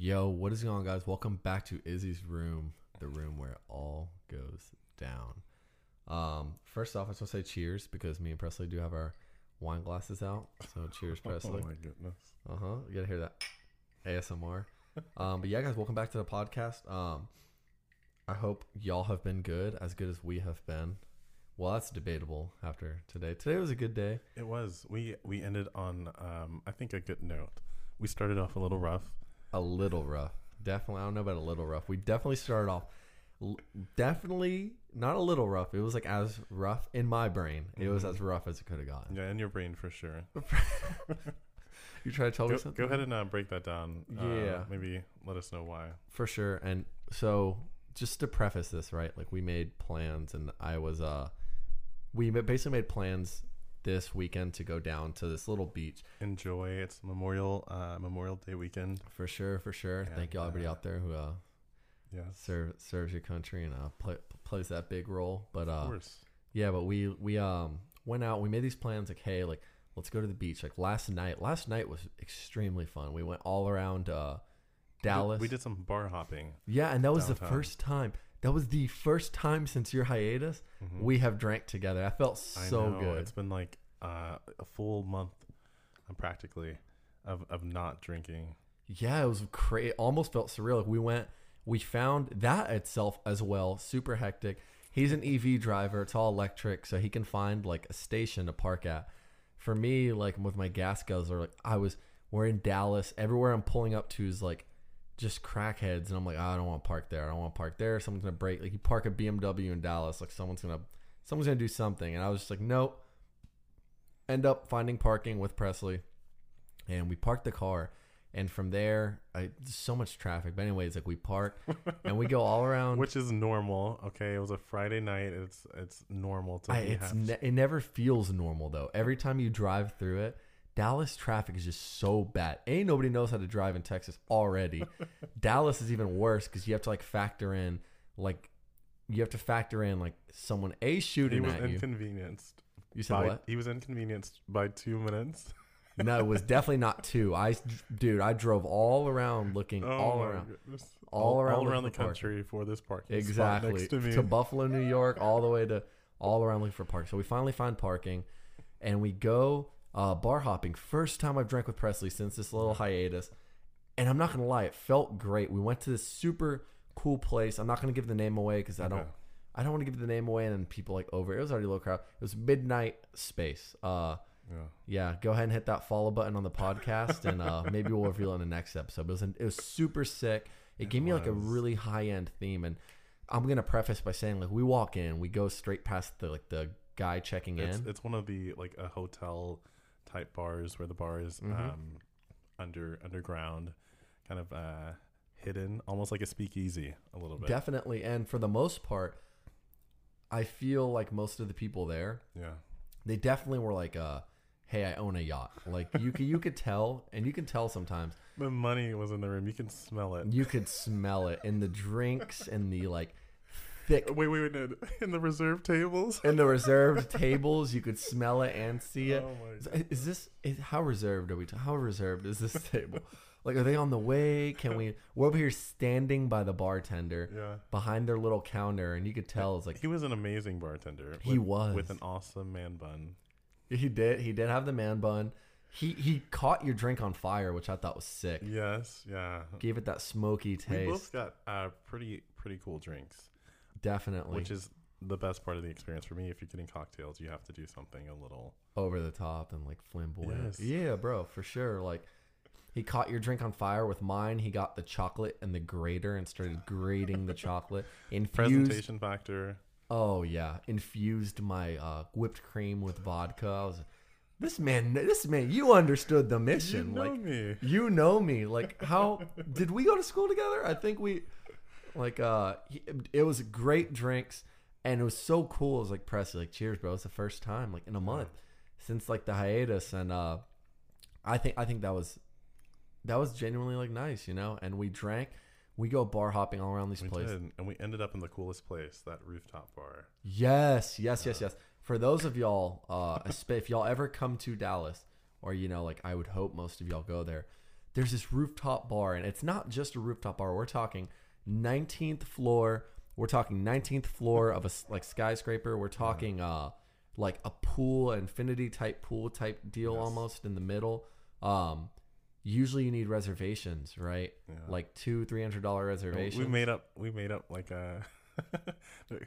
Yo, what is going on, guys? Welcome back to Izzy's Room, the room where it all goes down. First off, I just want to say cheers because me and Presley do have our wine glasses out. So cheers, Presley. Oh my goodness. You gotta hear that ASMR. But yeah, guys, welcome back to the podcast. I hope y'all have been good as we have been. Well, that's debatable after today. Today was a good day. It was. We ended on, I think, a good note. We started off a little rough. A little rough. Definitely. I don't know about a little rough. We definitely started off definitely not a little rough. It was like as rough in my brain. It was as rough as it could have gotten. Yeah, in your brain for sure. You try to tell me something? Go ahead and break that down. Yeah. Maybe let us know why. For sure. And so just to preface this, right, like we made plans and I was... We basically made plans this weekend to go down to this little beach. Enjoy. It's Memorial Day weekend. For sure. And thank you, everybody out there who serves your country and plays that big role. But of course. Yeah, but we went out. We made these plans like, hey, like let's go to the beach. Like last night was extremely fun. We went all around Dallas. We did some bar hopping. Yeah, and that was downtown. That was the first time since your hiatus we have drank together. I felt so good. It's been like a full month practically of not drinking. Yeah, it was crazy. It almost felt surreal. We found that itself as well, super hectic. He's an EV driver. It's all electric, so he can find like a station to park at. For me, like with my gas guzzler, like we're in Dallas. Everywhere I'm pulling up to is like, just crackheads, and I'm like, oh, I don't want to park there. Someone's gonna break. Like you park a BMW in Dallas, like someone's gonna do something. And I was just like, nope. End up finding parking with Presley, and we parked the car. And from there, so much traffic. But anyways, like we park and we go all around, which is normal. Okay, it was a Friday night. It's normal to be. It never feels normal though. Every time you drive through it. Dallas traffic is just so bad. Ain't nobody knows how to drive in Texas already. Dallas is even worse because you have to factor in someone shooting at you. He was inconvenienced. You said what? He was inconvenienced by 2 minutes. No, it was definitely not two. I drove all around looking all around the country for this parking spot next to me. To Buffalo, New York, all around looking for parking. So we finally find parking, and we go. Bar hopping. First time I've drank with Presley since this little hiatus. And I'm not going to lie, it felt great. We went to this super cool place. I'm not going to give the name away because I don't want to give the name away and then people it was already a little crowd. It was Midnight Space. Yeah, go ahead and hit that follow button on the podcast and maybe we'll reveal it in the next episode. But it was super sick. It gave me a really high-end theme, and I'm going to preface by saying we walk in, we go straight past the guy checking in. It's one of the a hotel type bars where the bar is underground, kind of hidden, almost like a speakeasy a little bit. Definitely. And for the most part, I feel like most of the people there, they definitely were like, hey, I own a yacht. Like you could tell, and you can tell sometimes. The money was in the room. You can smell it. You could smell it in the drinks and the thick. Wait, no. In the reserved tables? In the reserved tables, you could smell it and see it. Oh my God. How reserved are we? How reserved is this table? Are they on the way? We're over here standing by the bartender behind their little counter, and you could tell he was an amazing bartender. He was with an awesome man bun. He did have the man bun. He caught your drink on fire, which I thought was sick. Yes, yeah. Gave it that smoky taste. We both got pretty cool drinks. Definitely. Which is the best part of the experience for me. If you're getting cocktails, you have to do something a little over the top and flamboyant. Yes. Yeah, bro, for sure. He caught your drink on fire with mine. He got the chocolate and the grater and started grating the chocolate. Presentation factor. Oh, yeah. Infused my whipped cream with vodka. I was like, this man, you understood the mission. You know me. How did we go to school together? I think we... it was great drinks, and it was so cool. It was Presley, cheers, bro. It's the first time in a month since the hiatus, and I think that was genuinely nice, And we drank. We go bar hopping all around these places, and we ended up in the coolest place, that rooftop bar. Yes. For those of y'all, if y'all ever come to Dallas, or I would hope most of y'all go there. there's this rooftop bar, and it's not just a rooftop bar. We're talking 19th floor. We're talking 19th floor of a like skyscraper. We're talking like a pool, infinity type pool type deal, almost in the middle. Usually you need reservations, right? Like $200-$300 reservations. We made up like a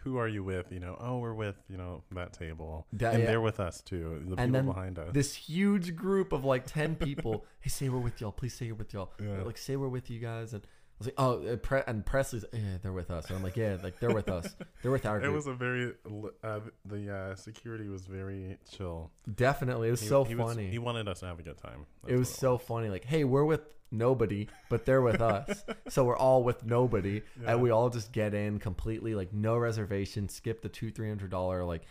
who are you with? You know, oh, we're with, you know, that table. And they're with us too. The people behind us. This huge group of like 10 people. Hey, say we're with y'all. Please say you're with y'all. Yeah. Like, say we're with you guys. And I was like, oh, and Presley's, they're with us. And I'm like, yeah, like they're with us. They're with our group. It was a very, the security was very chill. Definitely. It was funny. He wanted us to have a good time. That's it was funny. Like, hey, we're with nobody, but they're with us. So we're all with nobody. Yeah. And we all just get in completely, like no reservation, skip the $200-$300. Like,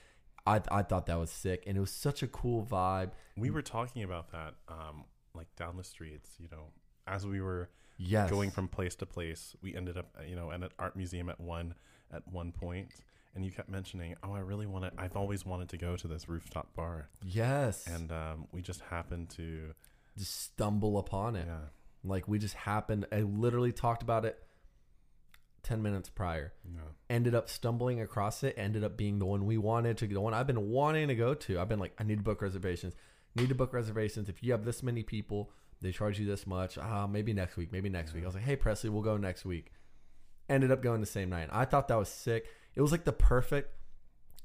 I thought that was sick. And it was such a cool vibe. We were talking about that, like down the streets, you know, as we were going from place to place. We ended up, you know, at an art museum at one point, and you kept mentioning, oh, I've always wanted to go to this rooftop bar. Yes. And we just happened to just stumble upon it. Yeah. Like we just happened. I literally talked about it 10 minutes prior. Yeah. Ended up stumbling across it. Ended up being the one we wanted to go. The one I've been wanting to go to. I've been like, I need to book reservations. If you have this many people, they charge you this much. Maybe next week. I was like, hey, Presley, we'll go next week. Ended up going the same night. I thought that was sick. It was like the perfect,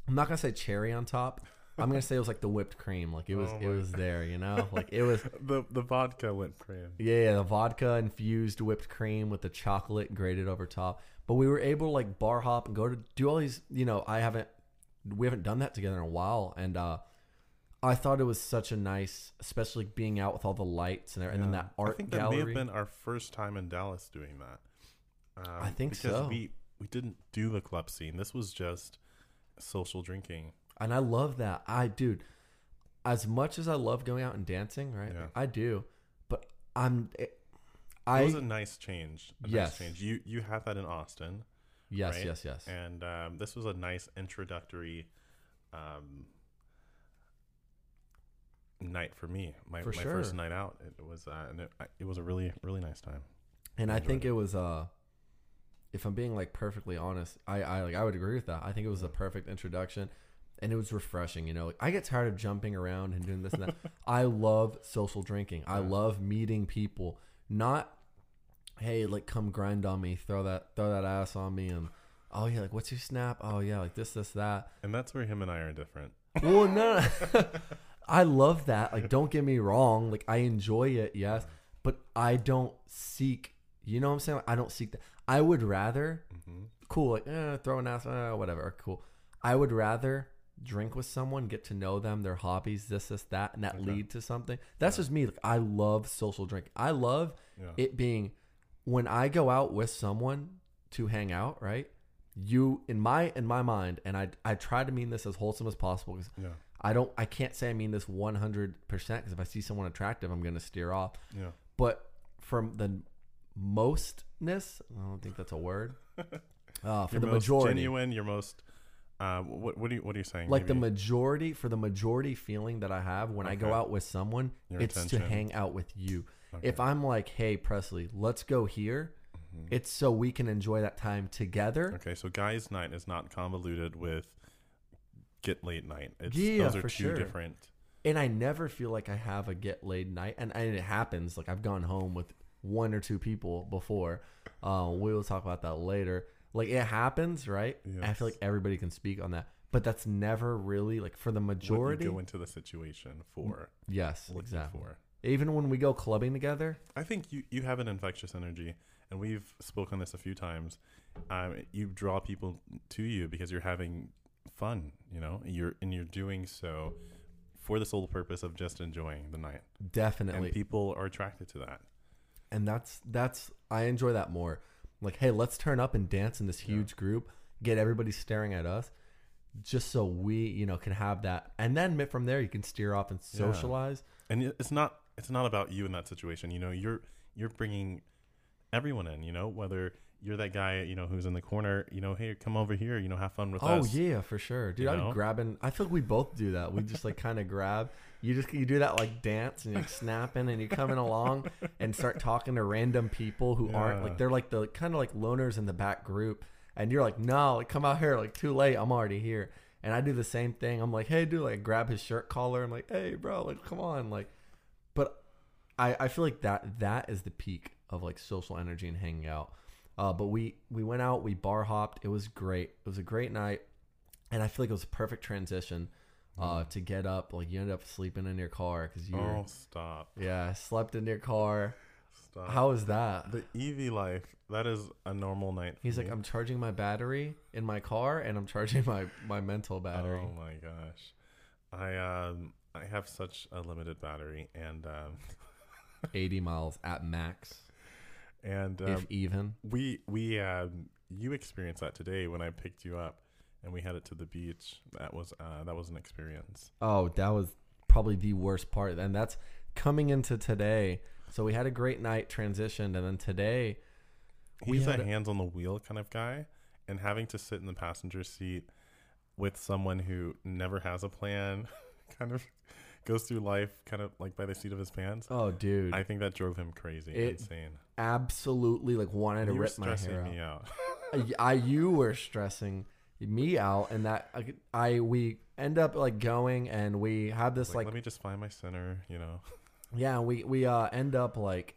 I'm not going to say cherry on top. I'm going to say it was like the whipped cream. Like it was, it was there, you know, like it was the vodka whipped cream. Yeah. The vodka infused whipped cream with the chocolate grated over top. But we were able to like bar hop and go to do all these, you know, we haven't done that together in a while. And, I thought it was such a nice, especially being out with all the lights and everything, and then that art gallery. I think that may have been our first time in Dallas doing that. I think because we didn't do the club scene. This was just social drinking. And I love that. Dude, as much as I love going out and dancing, right? Yeah. I do. But it was a nice change. Nice change. You had that in Austin. Yes, right? yes. And this was a nice introductory night for me. My first night out. It was it was a really, really nice time. And I think it was if I'm being like perfectly honest, I would agree with that. I think it was a perfect introduction, and it was refreshing, you know. Like, I get tired of jumping around and doing this and that. I love social drinking. I love meeting people. Not hey, like come grind on me, throw that ass on me, and oh yeah, like what's your snap? Oh yeah, like this, that. And that's where him and I are different. Well, no. I love that. Like, don't get me wrong. Like, I enjoy it, yes. But I don't seek, you know what I'm saying? Like, I don't seek that. I would rather, cool, like, throw an ass, whatever, cool. I would rather drink with someone, get to know them, their hobbies, this, that, and that lead to something. That's just me. Like, I love social drinking. I love it being, when I go out with someone to hang out, right? You, in my mind, and I try to mean this as wholesome as possible because I can't say I mean this 100% because if I see someone attractive, I'm going to steer off. Yeah. But from the mostness, I don't think that's a word. For the majority, genuine, your most. What are you saying? Like maybe? the majority feeling that I have when I go out with someone, it's to hang out with you. Okay. If I'm like, hey Presley, let's go here, it's so we can enjoy that time together. Okay, so guys' night is not convoluted with. Get late night. Those are two different. And I never feel like I have a get late night, and it happens. Like I've gone home with one or two people before. We will talk about that later. Like it happens, right? Yes. I feel like everybody can speak on that, but that's never really like for the majority. What you go into the situation for. Yes, exactly. For. Even when we go clubbing together, I think you have an infectious energy, and we've spoken this a few times. You draw people to you because you're having fun, you know, you're doing so for the sole purpose of just enjoying the night. Definitely. And people are attracted to that, and that's I enjoy that more. Like, hey, let's turn up and dance in this huge group, get everybody staring at us just so we, you know, can have that, and then from there you can steer off and socialize. And it's not about you in that situation, you know. You're bringing everyone in, you know, whether you're that guy, you know, who's in the corner, you know, hey, come over here, you know, have fun with us. Oh, yeah, for sure. Dude, I'm grabbing. I feel like we both do that. We just like kind of grab. You do that like dance and you're like, snapping and you're coming along and start talking to random people who aren't like, they're like the kind of like loners in the back group. And you're like, no, like, come out here. Like, too late. I'm already here. And I do the same thing. I'm like, hey, dude, like grab his shirt collar. I'm like, hey, bro, like, come on. Like, but I feel like that is the peak of like social energy and hanging out. But we went out, we bar hopped. It was great. It was a great night. And I feel like it was a perfect transition to get up. Like you ended up sleeping in your car. Yeah, I slept in your car. Stop. How is that? The EV life. That is a normal night. He's like, I'm charging my battery in my car and I'm charging my mental battery. Oh my gosh. I have such a limited battery and 80 miles at max. And if even we you experienced that today when I picked you up and we headed to the beach. That was an experience. Oh, that was probably the worst part. And that's coming into today. So we had a great night, transitioned, and then today he's a hands on the wheel kind of guy, and having to sit in the passenger seat with someone who never has a plan, kind of goes through life kind of like by the seat of his pants. Oh, dude. I think that drove him crazy. Insane. Absolutely like wanted to rip my hair out. You were stressing me out. You were stressing me out. And that we end up like going and we have this like. Let me just find my center, you know. Yeah. We end up like,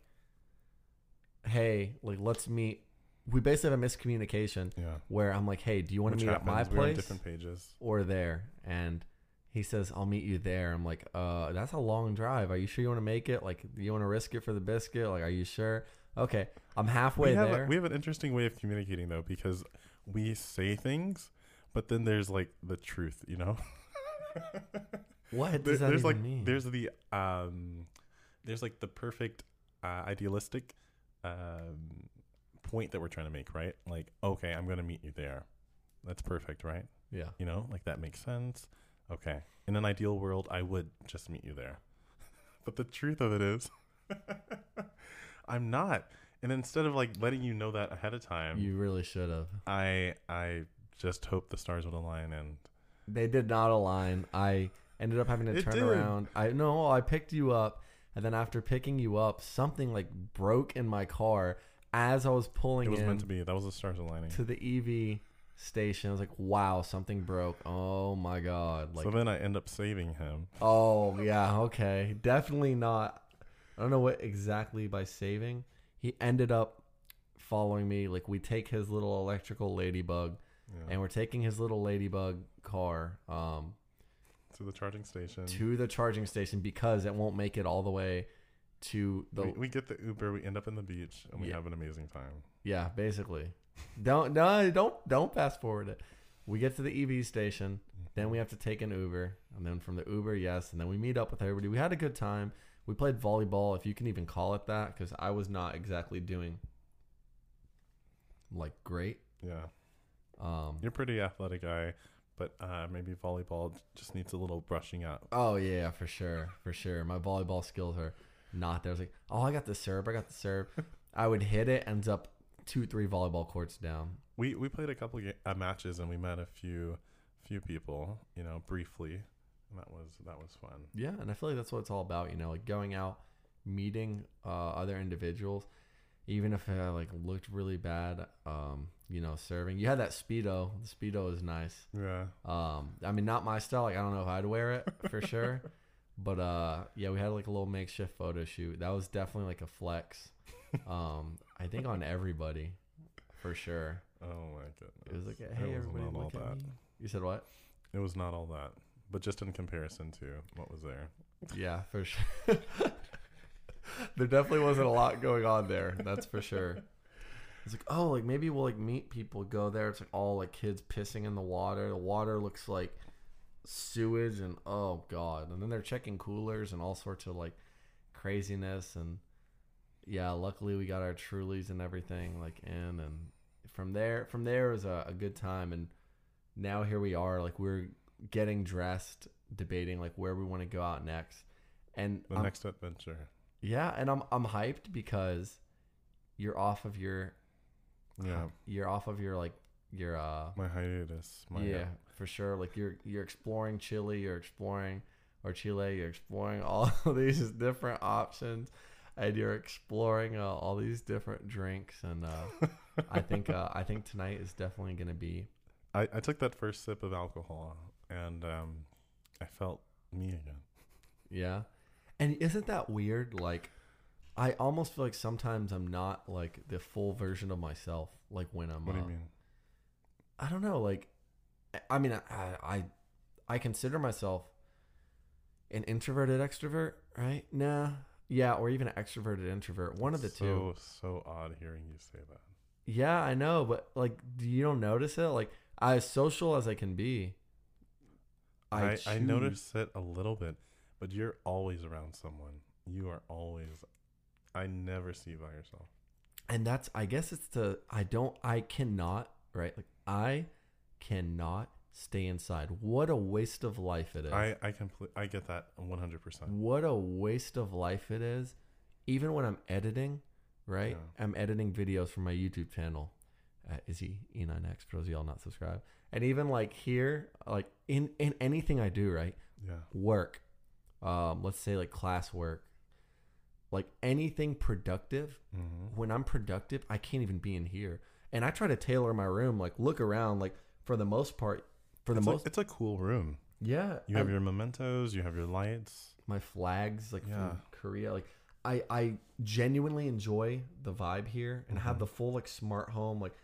hey, like let's meet. We basically have a miscommunication where I'm like, hey, do you want to meet at my place? We're on different pages. Or there. And he says, I'll meet you there. I'm like, that's a long drive. Are you sure you want to make it? Like, do you want to risk it for the biscuit? Like, are you sure? Okay. I'm halfway there. We have an interesting way of communicating, though, because we say things, but then there's, like, the truth, you know? What does that even mean? There's, like, the perfect idealistic point that we're trying to make, right? Like, okay, I'm going to meet you there. That's perfect, right? Yeah. You know, like, that makes sense. Okay. In an ideal world, I would just meet you there. But the truth of it is, I'm not. And instead of like letting you know that ahead of time, you really should have. I just hope the stars would align, and they did not align. I ended up having to turn around. I picked you up, and then after picking you up, something like broke in my car as I was pulling in. It was meant to be. That was the stars aligning. To the EV station. I was like, wow, something broke. Oh my god. Like, so then I end up saving him. Oh yeah, okay. Definitely not. I don't know what exactly by saving. He ended up following me. Like we take his little electrical ladybug and we're taking his little ladybug car to the charging station. To the charging station because it won't make it all the way to the we get the Uber, we end up in the beach, and we have an amazing time. Yeah, basically. Don't fast forward it. We get to the EV station, then we have to take an Uber, and then from the Uber, and then we meet up with everybody. We had a good time. We played volleyball, if you can even call it that, because I was not exactly doing like great. Yeah, you're a pretty athletic guy, but maybe volleyball just needs a little brushing up. Oh yeah, for sure, for sure. My volleyball skills are not there. I was like, oh, I got the serve. I would hit it, ends up 2-3 volleyball courts down. We played a couple matches and we met a few people, you know, briefly, and that was fun. Yeah, and I feel like that's what it's all about, you know, like going out, meeting other individuals, even if it like looked really bad. You know, serving. You had that Speedo. The Speedo is nice. Yeah. I mean, not my style. Like I don't know if I'd wear it for sure, but yeah, we had like a little makeshift photo shoot. That was definitely like a flex. I think on everybody, for sure. Oh my goodness! It was like, hey, everybody, look at me. You said what? It was not all that, but just in comparison to what was there. Yeah, for sure. There definitely wasn't a lot going on there. That's for sure. It's like, oh, like maybe we'll like meet people, go there. It's like all like kids pissing in the water. The water looks like sewage, and oh god. And then they're checking coolers and all sorts of like craziness and. Yeah, luckily we got our Trulies and everything like in, and from there it was a good time. And now here we are, like we're getting dressed, debating like where we want to go out next, and the next adventure. Yeah, and I'm hyped because you're off of your my hiatus. For sure. Like you're exploring Chile, you're exploring all these different options, and you're exploring all these different drinks. And I think tonight is definitely going to be. I took that first sip of alcohol, and I felt me again. Yeah, and isn't that weird? Like, I almost feel like sometimes I'm not like the full version of myself. Like when I'm. What do you mean? I don't know. Like, I mean, I consider myself an introverted extrovert, right? Nah. Yeah, or even an extroverted introvert. One of the two. So odd hearing you say that. Yeah, I know, but like, you don't notice it? Like, as social as I can be, I notice it a little bit, but you're always around someone. You are always. I never see you by yourself. And that's, I guess it's the, I cannot stay inside. What a waste of life it is. I get that 100%. What a waste of life it is. Even when I'm editing, right? Yeah. I'm editing videos for my YouTube channel at Izzy E9X for those y'all not subscribed. And even like here, like in anything I do, right? Yeah. Work. Let's say like classwork. Like anything productive. Mm-hmm. When I'm productive, I can't even be in here. And I try to tailor my room, like look around, like for the most part. It's a cool room. Yeah. You have your mementos, you have your lights. My flags, like from Korea. Like I genuinely enjoy the vibe here and have the full like smart home. Like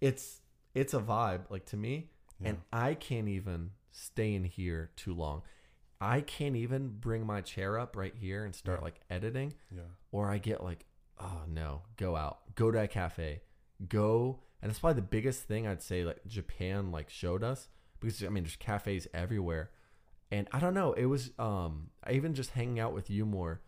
it's a vibe, like to me. Yeah. And I can't even stay in here too long. I can't even bring my chair up right here and start like editing. Yeah. Or I get like, oh no, go out. Go to a cafe. And that's probably the biggest thing I'd say like Japan like showed us, because I mean there's cafes everywhere. And I don't know, it was even just hanging out with you more,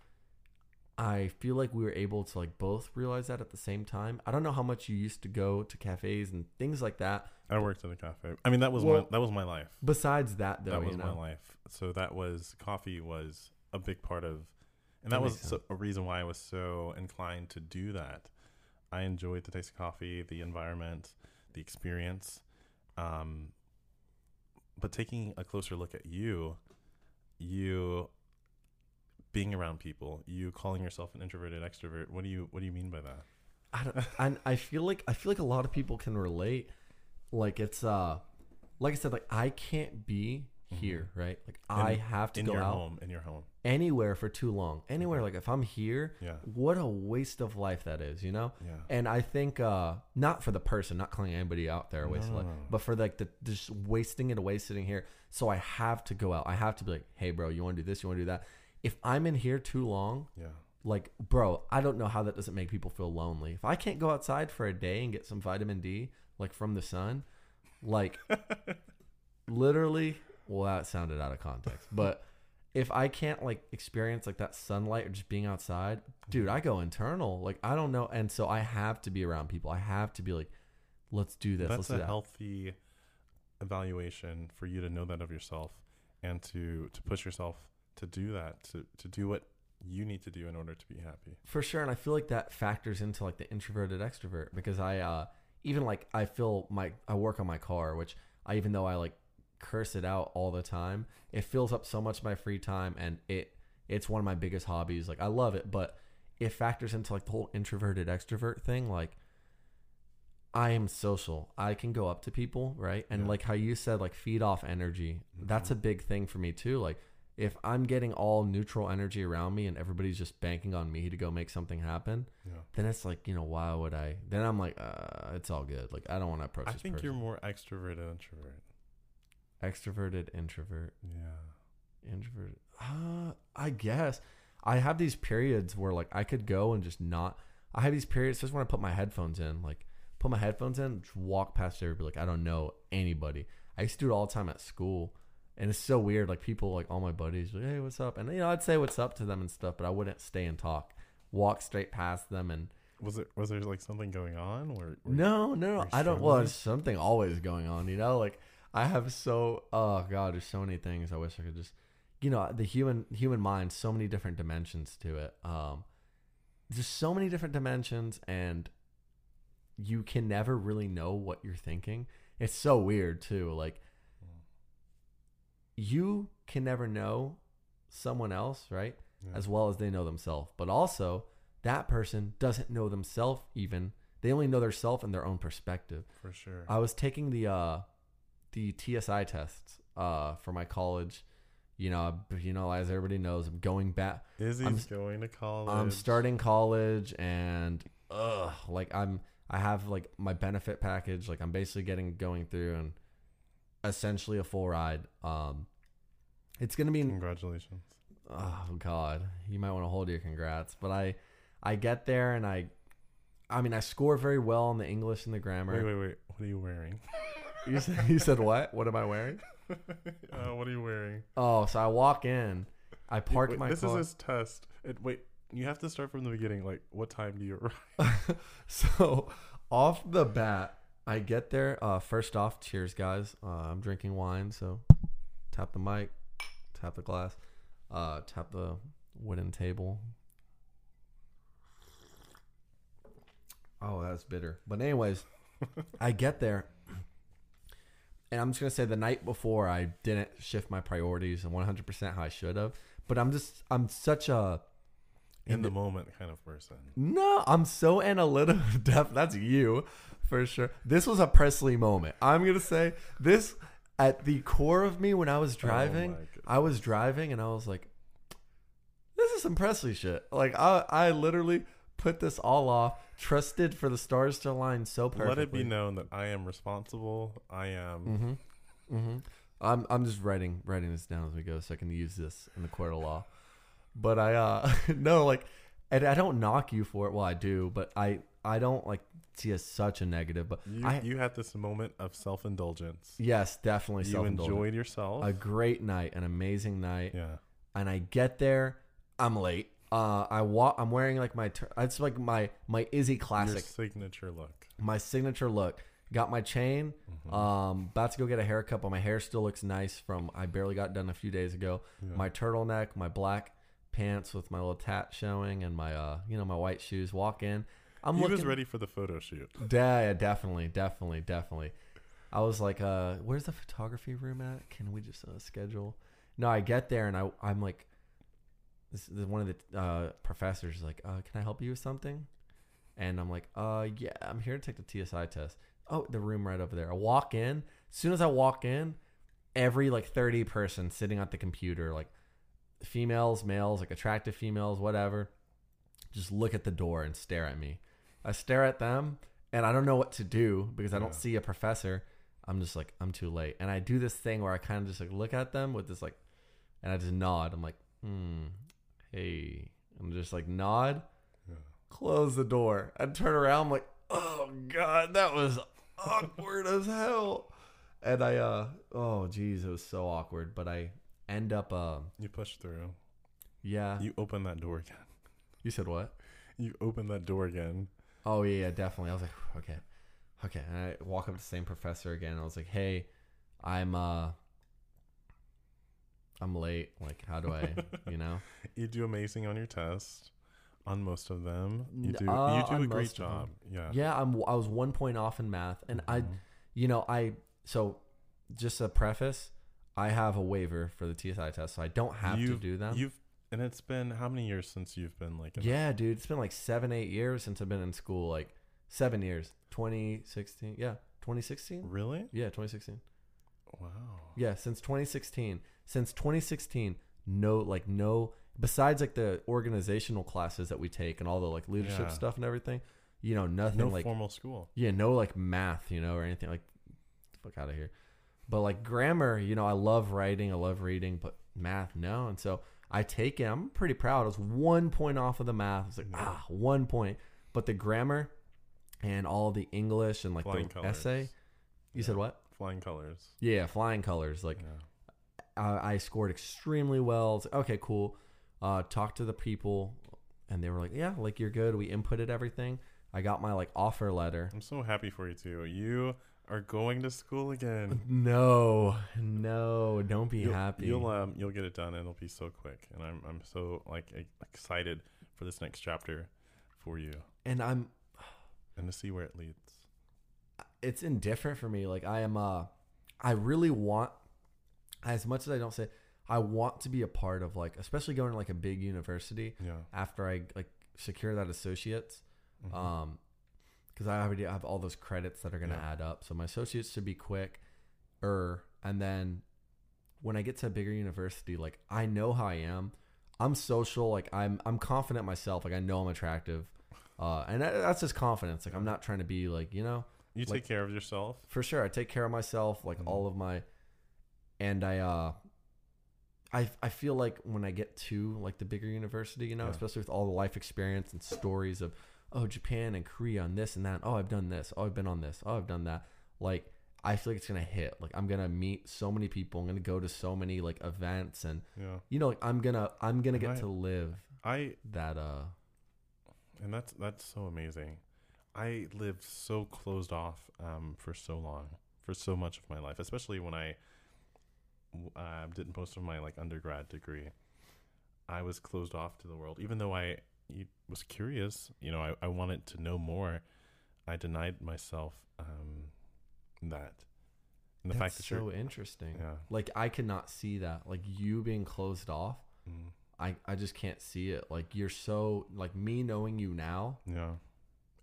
I feel like we were able to like both realize that at the same time. I don't know how much you used to go to cafes and things like that. I worked at a cafe. I mean that was my life. Besides that though, that was my life. So that was, coffee was a big part of, and that was a reason why I was so inclined to do that. I enjoyed the taste of coffee, the environment, the experience. But taking a closer look at you being around people, you calling yourself an introverted extrovert, what do you mean by that? I feel like a lot of people can relate. Like it's like I said, like I can't be here, right? Like I have to go out in your home anywhere for too long. Anywhere, like if I'm here, what a waste of life that is, you know? Yeah. And I think not for the person, not calling anybody out there a waste of life, but for like the just wasting it away sitting here. So I have to go out. I have to be like, hey bro, you want to do this? You want to do that? If I'm in here too long, like bro, I don't know how that doesn't make people feel lonely. If I can't go outside for a day and get some vitamin D, like from the sun, like literally. Well, that sounded out of context, but if I can't like experience like that sunlight or just being outside, dude, I go internal. Like, I don't know. And so I have to be around people. I have to be like, let's do this. That's a healthy evaluation for you to know that of yourself and to push yourself to do that, to do what you need to do in order to be happy. For sure. And I feel like that factors into like the introverted extrovert, because I, even like I work on my car, which even though I like, curse it out all the time, it fills up so much of my free time, and it's one of my biggest hobbies. Like I love it, but it factors into like the whole introverted extrovert thing. Like I am social, I can go up to people, right? And like how you said, like feed off energy, that's a big thing for me too. Like if I'm getting all neutral energy around me and everybody's just banking on me to go make something happen, then it's like, you know, why would I? Then I'm like, it's all good. Like I don't want to approach this person. You're more extroverted introvert. Extroverted introvert. Yeah. Introverted. I guess I have these periods where like I could go and just not. I have these periods just when I put my headphones in, just walk past everybody. Like I don't know anybody. I used to do it all the time at school, and it's so weird. Like people, like all my buddies, like, hey, what's up? And you know, I'd say what's up to them and stuff, but I wouldn't stay and talk. Walk straight past them and. Was there like something going on? Or no. I don't. Well, there's something always going on. You know, like. I have there's so many things I wish I could just, you know, the human mind, so many different dimensions to it. there's so many different dimensions, and you can never really know what you're thinking. It's so weird too. Like, you can never know someone else, right? Yeah. As well as they know themselves. But also, that person doesn't know themselves even. They only know their self and their own perspective. For sure. I was taking the TSI tests for my college. You know, as everybody knows, I'm going back. Izzy's going to college. I'm starting college, and I have my benefit package. Like, I'm basically going through and essentially a full ride. It's gonna be congratulations. Oh God, you might want to hold your congrats. But I get there and I score very well on the English and the grammar. Wait. What are you wearing? You said what? What am I wearing? What are you wearing? Oh, so I walk in. I park my car. This is his test. Wait, you have to start from the beginning. Like, what time do you arrive? So, off the bat, I get there. First off, cheers, guys. I'm drinking wine, so tap the mic, tap the glass, tap the wooden table. Oh, that's bitter. But anyways, I get there. And I'm just going to say the night before I didn't shift my priorities and 100% how I should have. But I'm such a... in the moment kind of person. No, I'm so analytical. That's you for sure. This was a Presley moment. I'm going to say this at the core of me when I was driving. Oh, I was driving and I was like, this is some Presley shit. Like I literally put this all off. Trusted for the stars to align so perfectly. Let it be known that I am responsible. I am. Mm-hmm. Mm-hmm. I'm just writing this down as we go, so I can use this in the court of law. But I no, like, and I don't knock you for it. Well, I do, but I don't like see as such a negative. But you had this moment of self indulgence. Yes, definitely. You enjoyed yourself. A great night, an amazing night. Yeah. And I get there. I'm late. I'm wearing like my Izzy classic. Your signature look. My signature look. Got my chain. Mm-hmm. About to go get a haircut, but my hair still looks nice from I barely got done a few days ago. Yeah. My turtleneck, my black pants with my little tat showing, and my my white shoes. Walk in. He was ready for the photo shoot. Yeah, definitely. I was like, where's the photography room at? Can we just schedule? No, I get there and I'm like. One of the professors is like, can I help you with something? And I'm like, yeah, I'm here to take the TSI test. Oh, the room right over there. I walk in. As soon as I walk in, every 30 person sitting at the computer, like females, males, like attractive females, whatever, just look at the door and stare at me. I stare at them, and I don't know what to do because I don't see a professor. I'm just like, I'm too late. And I do this thing where I kind of just look at them with this and I just nod. I'm like, hey, I'm just nod, close the door. I turn around, I'm like, oh God, that was awkward as hell. And I, oh geez, it was so awkward. But I end up, you pushed through. Yeah. You opened that door again. You said what? You opened that door again. Oh yeah, definitely. I was like, okay. And I walk up to the same professor again. And I was like, hey, I'm late. Like, how do I, You do amazing on your test, on most of them. You do a great job. Yeah. Yeah, I was 1 point off in math. And so just a preface, I have a waiver for the TSI test, so I don't have to do them. And it's been how many years since you've been dude, it's been 7-8 years since I've been in school. 7 years. 2016. Yeah, 2016. Really? Yeah, 2016. Wow. Yeah, since 2016. Since 2016, no, besides the organizational classes that we take and all the leadership stuff and everything, nothing no formal school. Yeah, no math, or anything the fuck out of here. But grammar, I love writing, I love reading, but math, no. And so I take it. I'm pretty proud. I was 1 point off of the math. It's 1 point. But the grammar and all the English and flying the colors. Essay. You said what? Flying colors. Yeah, flying colors. I scored extremely well. It's okay, cool. Talked to the people, and they were like, yeah, you're good. We inputted everything. I got my offer letter. I'm so happy for you too. You are going to school again. No, don't be happy. You'll get it done, and it'll be so quick. And I'm so excited for this next chapter. for you. And I'm going to see where it leads. It's indifferent for me. Like I am, I really want, as much as I don't say, I want to be a part of like, especially going to like a big university. Yeah. After I like secure that associates, mm-hmm. Because I already have all those credits that are going to add up. So my associates should be quick. And then when I get to a bigger university, like I know how I am. I'm social. Like I'm confident myself. Like I know I'm attractive. And that's just confidence. Like I'm not trying to be like, you know. You like, take care of yourself. For sure. I take care of myself, like all of my, and I feel like when I get to like the bigger university, you know, especially with all the life experience and stories of, oh, Japan and Korea and this and that. Oh, I've done this. Oh, I've been on this. Oh, I've done that. Like, I feel like it's going to hit. Like, I'm going to meet so many people. I'm going to go to so many like events and, you know, like I'm going to get to live that. And that's so amazing. I lived so closed off for so long, for so much of my life, especially when I did most of my like undergrad degree. I was closed off to the world, even though I was curious. You know, I wanted to know more. I denied myself that. And that's fact that so interesting. Yeah. Like I could not see that. Like you being closed off, I just can't see it. Like you're so like me knowing you now. Yeah.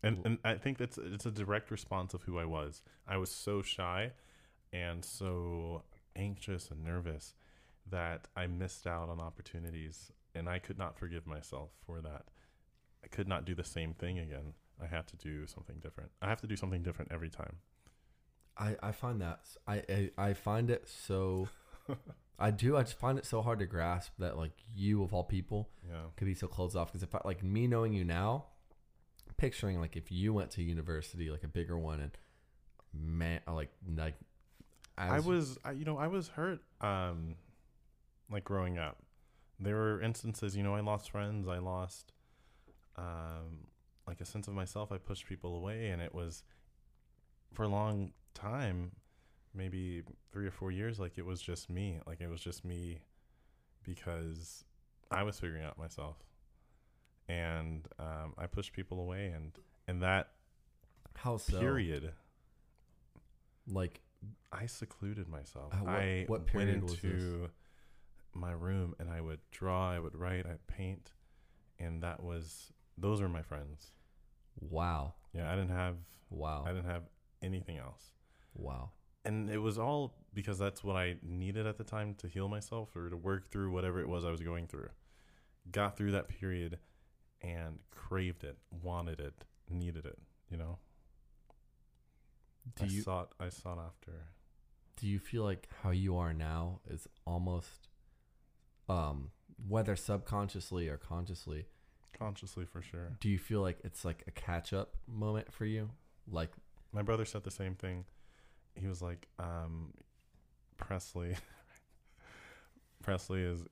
And I think it's a direct response of who I was. I was so shy and so anxious and nervous that I missed out on opportunities, and I could not forgive myself for that. I could not do the same thing again. I have to do something different. I have to do something different every time. I find that I find it so I do. I just find it so hard to grasp that like you of all people could be so closed off, because if I like me knowing you now. Picturing like if you went to university, like a bigger one, and man, like I was hurt. Like growing up, there were instances, you know, I lost friends, I lost, like a sense of myself. I pushed people away, and it was for a long time, maybe 3 or 4 years. Like it was just me. Like it was just me because I was figuring out myself. And I pushed people away, and that how so? Period. Like I secluded myself. What period went into was this? My room, and I would draw, I would write, I'd paint, and those were my friends. Wow. Yeah, I didn't have anything else. Wow. And it was all because that's what I needed at the time to heal myself or to work through whatever it was I was going through. Got through that period. And craved it, wanted it, needed it, you know? I sought after. Do you feel like how you are now is almost, whether subconsciously or consciously? Consciously, for sure. Do you feel like it's like a catch-up moment for you? Like my brother said the same thing. He was like, Presley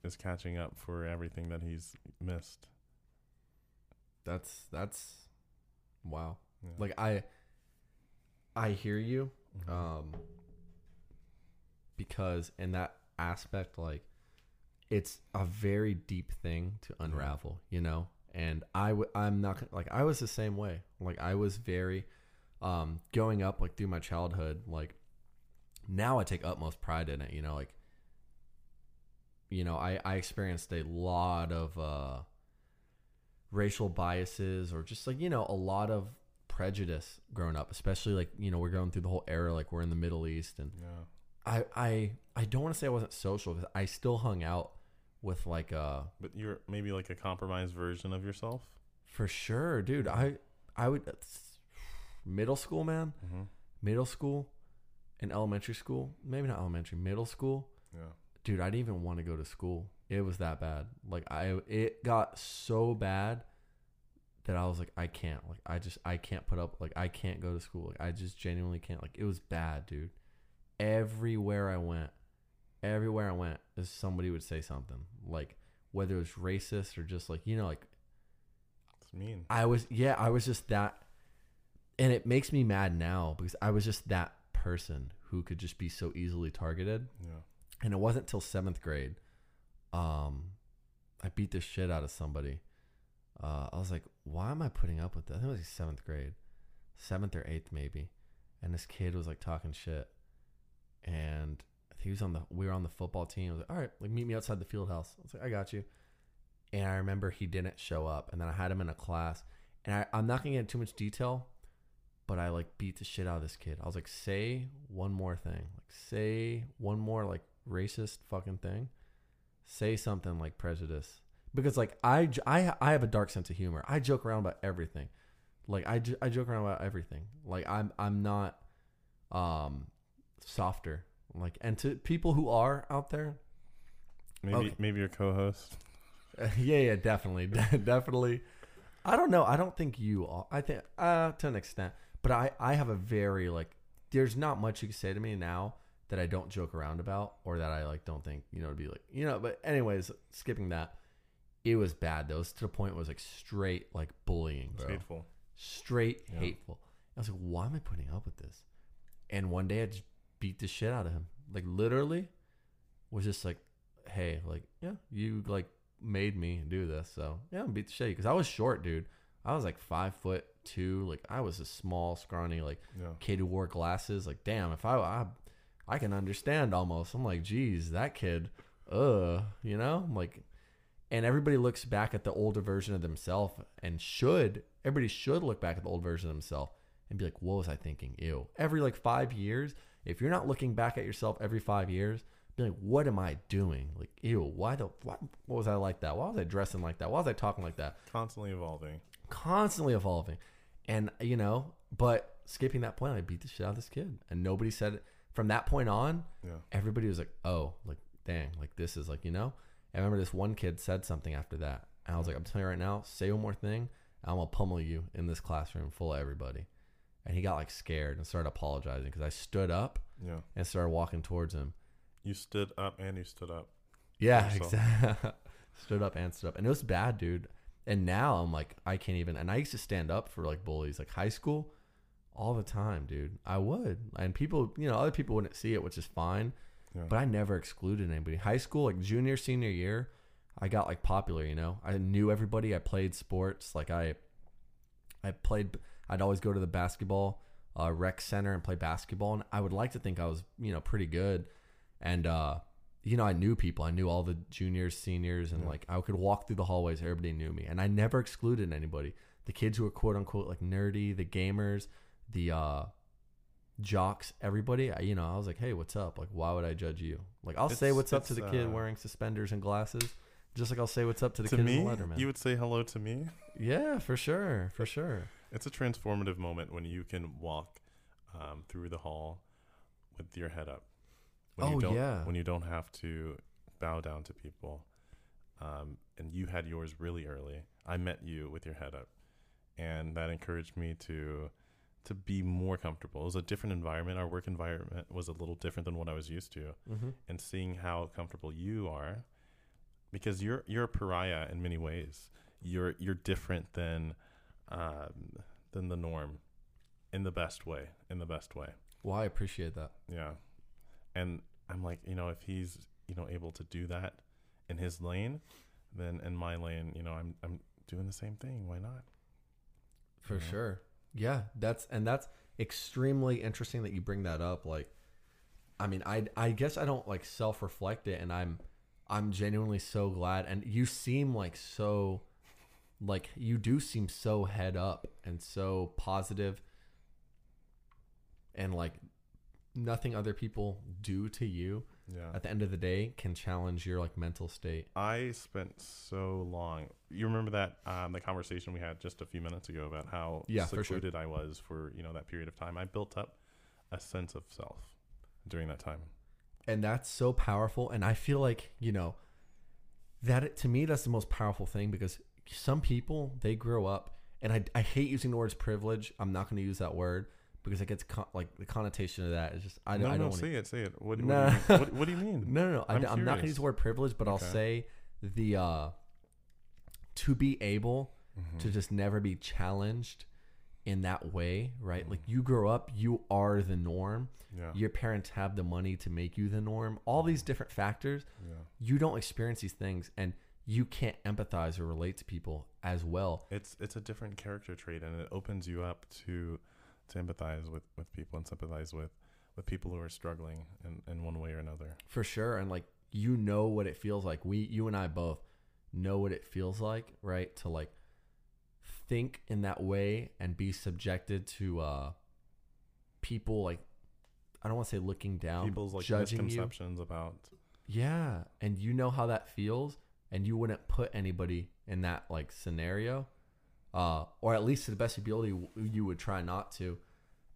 is catching up for everything that he's missed. That's wow. Yeah. Like I hear you, because in that aspect, like it's a very deep thing to unravel, you know? And I'm not like, I was the same way. Like I was very, going up like through my childhood, like now I take utmost pride in it, you know, like, you know, I experienced a lot of, racial biases or just like, you know, a lot of prejudice growing up, especially like, you know, we're going through the whole era, like we're in the Middle East, and I don't want to say I wasn't social, because I still hung out with like but you're maybe like a compromised version of yourself? For sure, dude. I would middle school, man. Mm-hmm. Middle school and elementary school. Maybe not elementary, middle school. Yeah. Dude, I didn't even want to go to school. It was that bad. Like it got so bad that I was like, I can't, like, I can't put up, like, I can't go to school. Like, I just genuinely can't. Like, it was bad, dude. Everywhere I went is somebody would say something, like, whether it was racist or just like, you know, like it's mean. I was just that. And it makes me mad now, because I was just that person who could just be so easily targeted. Yeah. And it wasn't till 7th grade. I beat the shit out of somebody. I was like, why am I putting up with this? I think it was like seventh grade, seventh or eighth maybe, and this kid was like talking shit, and he was on the, we were on the football team. I was like, all right, like meet me outside the field house. I was like, I got you. And I remember he didn't show up, and then I had him in a class, and I'm not gonna get into too much detail, but I like beat the shit out of this kid. I was like, say one more thing, like say one more like racist fucking thing, say something like prejudice, because like I have a dark sense of humor. I joke around about everything. Like I joke around about everything. Like I'm not softer. Like, and to people who are out there, maybe your co-host. Yeah, definitely. Definitely. I don't know. I don't think you all, I think to an extent, but I have a very like, there's not much you can say to me now that I don't joke around about, or that I like don't think, you know, to be like, you know, but anyways, skipping that, it was bad though. It was to the point where it was like straight like bullying, bro. Hateful. Straight hateful. I was like, why am I putting up with this? And one day I just beat the shit out of him. Like literally was just like, hey, like, yeah, you like made me do this, so yeah, beat the shit, because I was short, dude. I was like 5'2", like I was a small, scrawny, like kid who wore glasses. Like, damn, if I can understand almost. I'm like, geez, that kid, you know, I'm like, and everybody looks back at the older version of themselves, and everybody should look back at the old version of themselves and be like, what was I thinking? Ew. Every like 5 years, if you're not looking back at yourself every 5 years, be like, what am I doing? Like, ew, why was I like that? Why was I dressing like that? Why was I talking like that? Constantly evolving. And, you know, but skipping that point, I beat the shit out of this kid. And nobody said it. From that point on, everybody was like, oh, like, dang, like, this is like, you know? I remember this one kid said something after that. And I was like, I'm telling you right now, say one more thing, I'm going to pummel you in this classroom full of everybody. And he got, like, scared and started apologizing because I stood up and started walking towards him. You stood up and you stood up. Yeah, exactly. Stood up and stood up. And it was bad, dude. And now I'm like, I can't even. And I used to stand up for like bullies, like high school, all the time, dude. I would. And people, you know, other people wouldn't see it, which is fine. Yeah. But I never excluded anybody. High school, like junior, senior year, I got like popular, you know. I knew everybody. I played sports. Like I played, I'd always go to the basketball rec center and play basketball. And I would like to think I was, you know, pretty good. And, you know, I knew people. I knew all the juniors, seniors, and, like, I could walk through the hallways. Everybody knew me. And I never excluded anybody. The kids who were, quote, unquote, like, nerdy, the gamers, the jocks, everybody. You know, I was like, hey, what's up? Like, why would I judge you? Like, I'll say what's up to the kid wearing suspenders and glasses, just like I'll say what's up to the kid in the Letterman. You would say hello to me? Yeah, for sure. For sure. It's a transformative moment when you can walk through the hall with your head up. When you don't have to bow down to people. And you had yours really early. I met you with your head up. And that encouraged me to be more comfortable. It was a different environment. Our work environment was a little different than what I was used to. Mm-hmm. And seeing how comfortable you are, because you're a pariah in many ways. You're different than the norm in the best way. Well, I appreciate that. Yeah. And I'm like, you know, if he's, you know, able to do that in his lane, then in my lane, you know, I'm doing the same thing. Why not? For sure. Yeah. That's extremely interesting that you bring that up. Like, I mean, I guess I don't like self-reflect it, and I'm genuinely so glad. And you seem like so, like you do seem so head up and so positive and like, nothing other people do to you at the end of the day can challenge your like mental state. I spent so long. You remember that the conversation we had just a few minutes ago about how secluded I was for, you know, that period of time. I built up a sense of self during that time. And that's so powerful. And I feel like, you know, that to me, that's the most powerful thing, because some people, they grow up, and I hate using the words privilege. I'm not going to use that word, because it gets like the connotation of that is just I don't want to say it. What do you mean? No. I'm not gonna use the word privilege, but I'll say the to be able to just never be challenged in that way, right? Like you grow up, you are the norm. Yeah. Your parents have the money to make you the norm. All these different factors. Yeah. You don't experience these things, and you can't empathize or relate to people as well. It's a different character trait, and it opens you up to empathize with people and sympathize with people who are struggling in one way or another. For sure. And like, you know what it feels like. You and I both know what it feels like, right? To like think in that way and be subjected to people, like, I don't want to say looking down, people's like judging misconceptions you. About. Yeah. And you know how that feels, and you wouldn't put anybody in that like scenario, or at least to the best of your ability, you would try not to.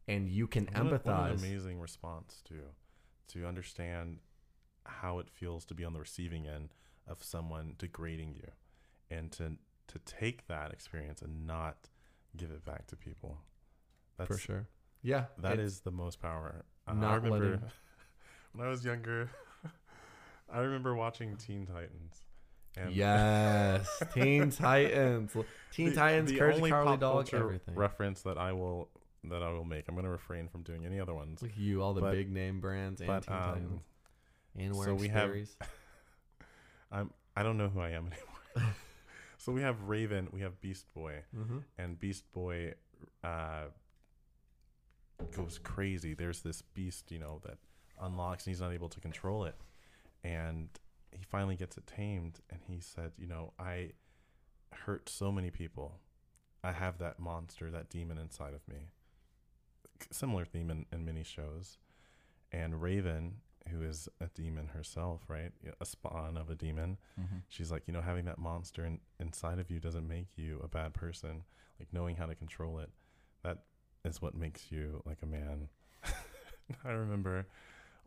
And you can empathize. What an amazing response to understand how it feels to be on the receiving end of someone degrading you, and to take that experience and not give it back to people. That's, for sure. Yeah. That is the most power. I remember when I was younger, I remember watching Teen Titans. And yes, Teen Titans. Teen Titans, the Courage the Cowardly Dog, everything. Reference that I will make. I'm going to refrain from doing any other ones. Look at you, all the big name brands and Teen Titans. And so we stories. Have I don't know who I am anymore. So we have Raven, we have Beast Boy, mm-hmm. and Beast Boy goes crazy. There's this beast, you know, that unlocks, and he's not able to control it. And he finally gets it tamed, and he said, you know, I hurt so many people. I have that monster, that demon inside of me. Similar theme in many shows. And Raven, who is a demon herself, right? A spawn of a demon. Mm-hmm. She's like, you know, having that monster inside of you doesn't make you a bad person. Like, knowing how to control it, that is what makes you like a man. I remember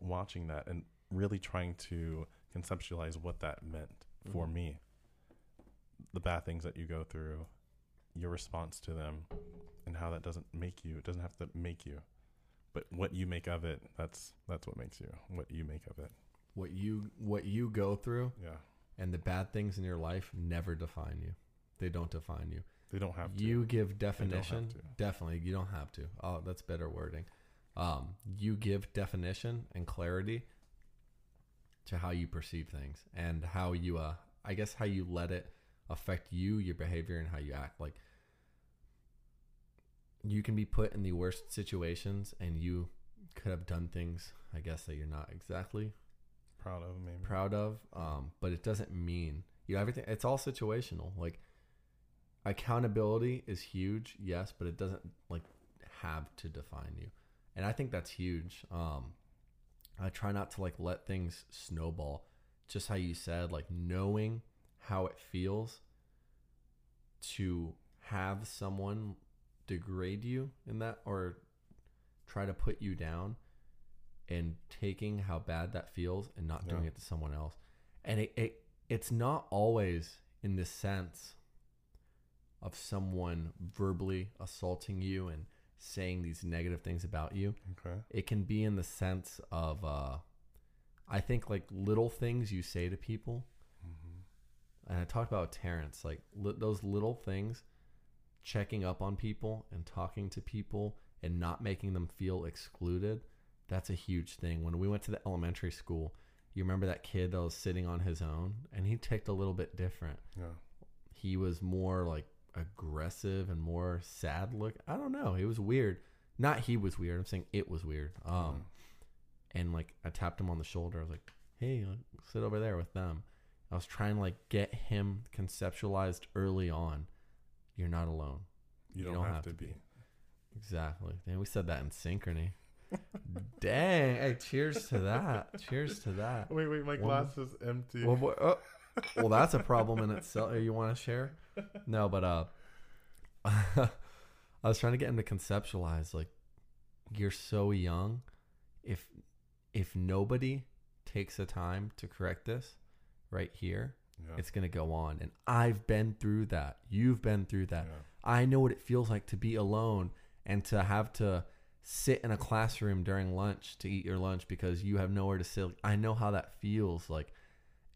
watching that and really trying to conceptualize what that meant for mm-hmm. me. The bad things that you go through, your response to them, and how that doesn't make you. It doesn't have to make you, but what you make of it, that's what makes you. What you make of it, what you go through. Yeah. And the bad things in your life never define you. They don't define you. They don't have to. You give definition. Definitely. You don't have to. Oh, that's better wording. You give definition and clarity to how you perceive things, and how you, I guess, how you let it affect you, your behavior, and how you act. Like, you can be put in the worst situations, and you could have done things, I guess, that you're not exactly proud of, maybe. But it doesn't mean, you know, everything. It's all situational. Like, accountability is huge, yes, but it doesn't like have to define you. And I think that's huge. I try not to like let things snowball. Just how you said, like, knowing how it feels to have someone degrade you in that, or try to put you down, and taking how bad that feels and not doing it to someone else. And it's not always in the sense of someone verbally assaulting you and saying these negative things about you. Okay. It can be in the sense of, I think, like, little things you say to people. Mm-hmm. And I talked about Terrence, like those little things, checking up on people and talking to people and not making them feel excluded. That's a huge thing. When we went to the elementary school, you remember that kid that was sitting on his own, and he ticked a little bit different. Yeah. He was more like aggressive and more sad look. I don't know. It was weird. Not he was weird. I'm saying it was weird. And like, I tapped him on the shoulder. I was like, "Hey, sit over there with them." I was trying to like get him conceptualized early on. You're not alone. You don't have to be. Exactly. And we said that in synchrony. Dang. Hey, cheers to that. Cheers to that. Wait. My glass is empty. Oh. Well, that's a problem in itself. You want to share? No, but I was trying to get him to conceptualize, like, you're so young. If nobody takes the time to correct this right here, it's going to go on. And I've been through that. You've been through that. Yeah. I know what it feels like to be alone and to have to sit in a classroom during lunch to eat your lunch because you have nowhere to sit. Like, I know how that feels like.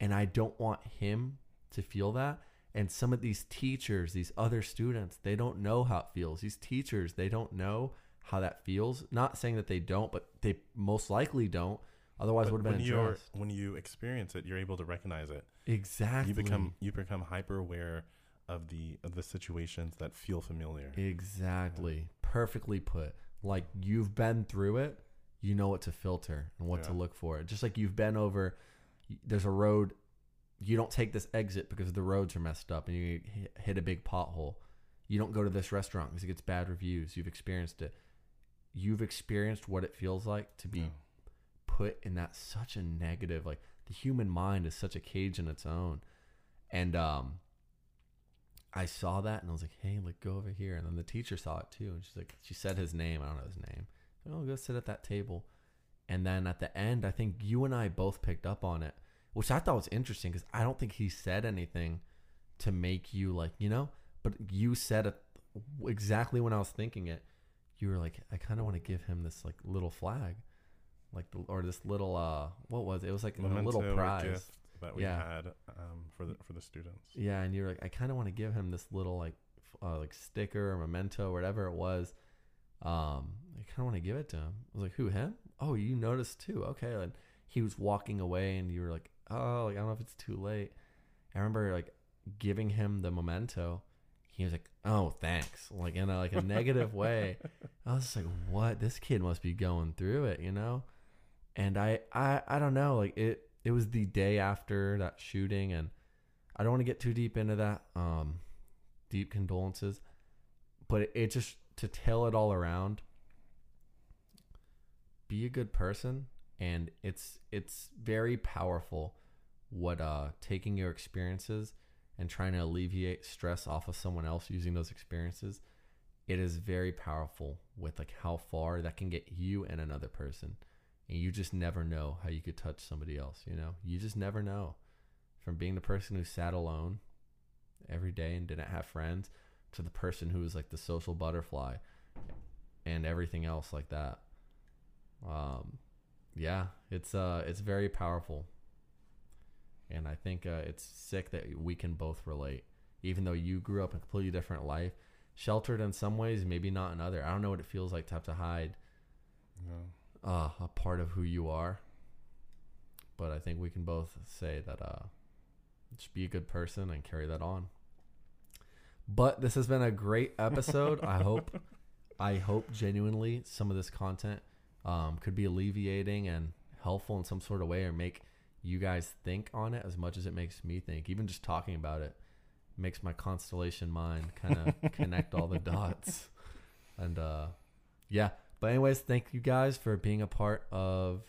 And I don't want him to feel that. And some of these teachers, these other students, they don't know how it feels. These teachers, they don't know how that feels. Not saying that they don't, but they most likely don't, Otherwise, it would have been addressed. When you experience it, you're able to recognize it. Exactly. You become hyper aware of the situations that feel familiar. Exactly. Yeah. Perfectly put. Like, you've been through it. You know what to filter and what to look for. Just like you've been over, there's a road. You don't take this exit because the roads are messed up and you hit a big pothole. You don't go to this restaurant because it gets bad reviews. You've experienced it. You've experienced what it feels like to be put in that such a negative, like the human mind is such a cage in its own. And I saw that and I was like, hey, like go over here. And then the teacher saw it too. And she's like, she said his name. I don't know his name. Oh, go sit at that table. And then at the end, I think you and I both picked up on it, which I thought was interesting because I don't think he said anything to make you like, you know, but you said it exactly when I was thinking it. You were like, I kind of want to give him this like little flag, like, or this little, what was it? It was like a little prize that we had for the students. Yeah. And you were like, I kind of want to give him this little like sticker or memento or whatever it was. I kind of want to give it to him. I was like, who, him? Oh, you noticed too. Okay. And he was walking away and you were like, oh, like, I don't know if it's too late. I remember like giving him the memento. He was like, oh, thanks. Like in a, like a negative way. I was just like, what? This kid must be going through it, you know? And I don't know. Like it was the day after that shooting and I don't want to get too deep into that. Deep condolences, but it just, to tell it all around, be a good person. And it's very powerful what taking your experiences and trying to alleviate stress off of someone else using those experiences, it is very powerful with like how far that can get you and another person. And you just never know how you could touch somebody else, you know? You just never know. From being the person who sat alone every day and didn't have friends to the person who was like the social butterfly and everything else like that. Yeah, it's very powerful. And I think it's sick that we can both relate, even though you grew up a completely different life, sheltered in some ways, maybe not in other. I don't know what it feels like to have to hide a part of who you are. But I think we can both say that just be a good person and carry that on. But this has been a great episode. I hope genuinely some of this content could be alleviating and helpful in some sort of way, or make you guys think on it as much as it makes me think. Even just talking about it makes my constellation mind kind of connect all the dots. And yeah. But anyways, thank you guys for being a part of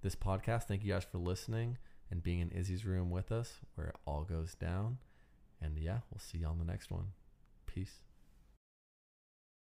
this podcast. Thank you guys for listening and being in Izzy's room with us where it all goes down. And yeah, we'll see you on the next one. Peace.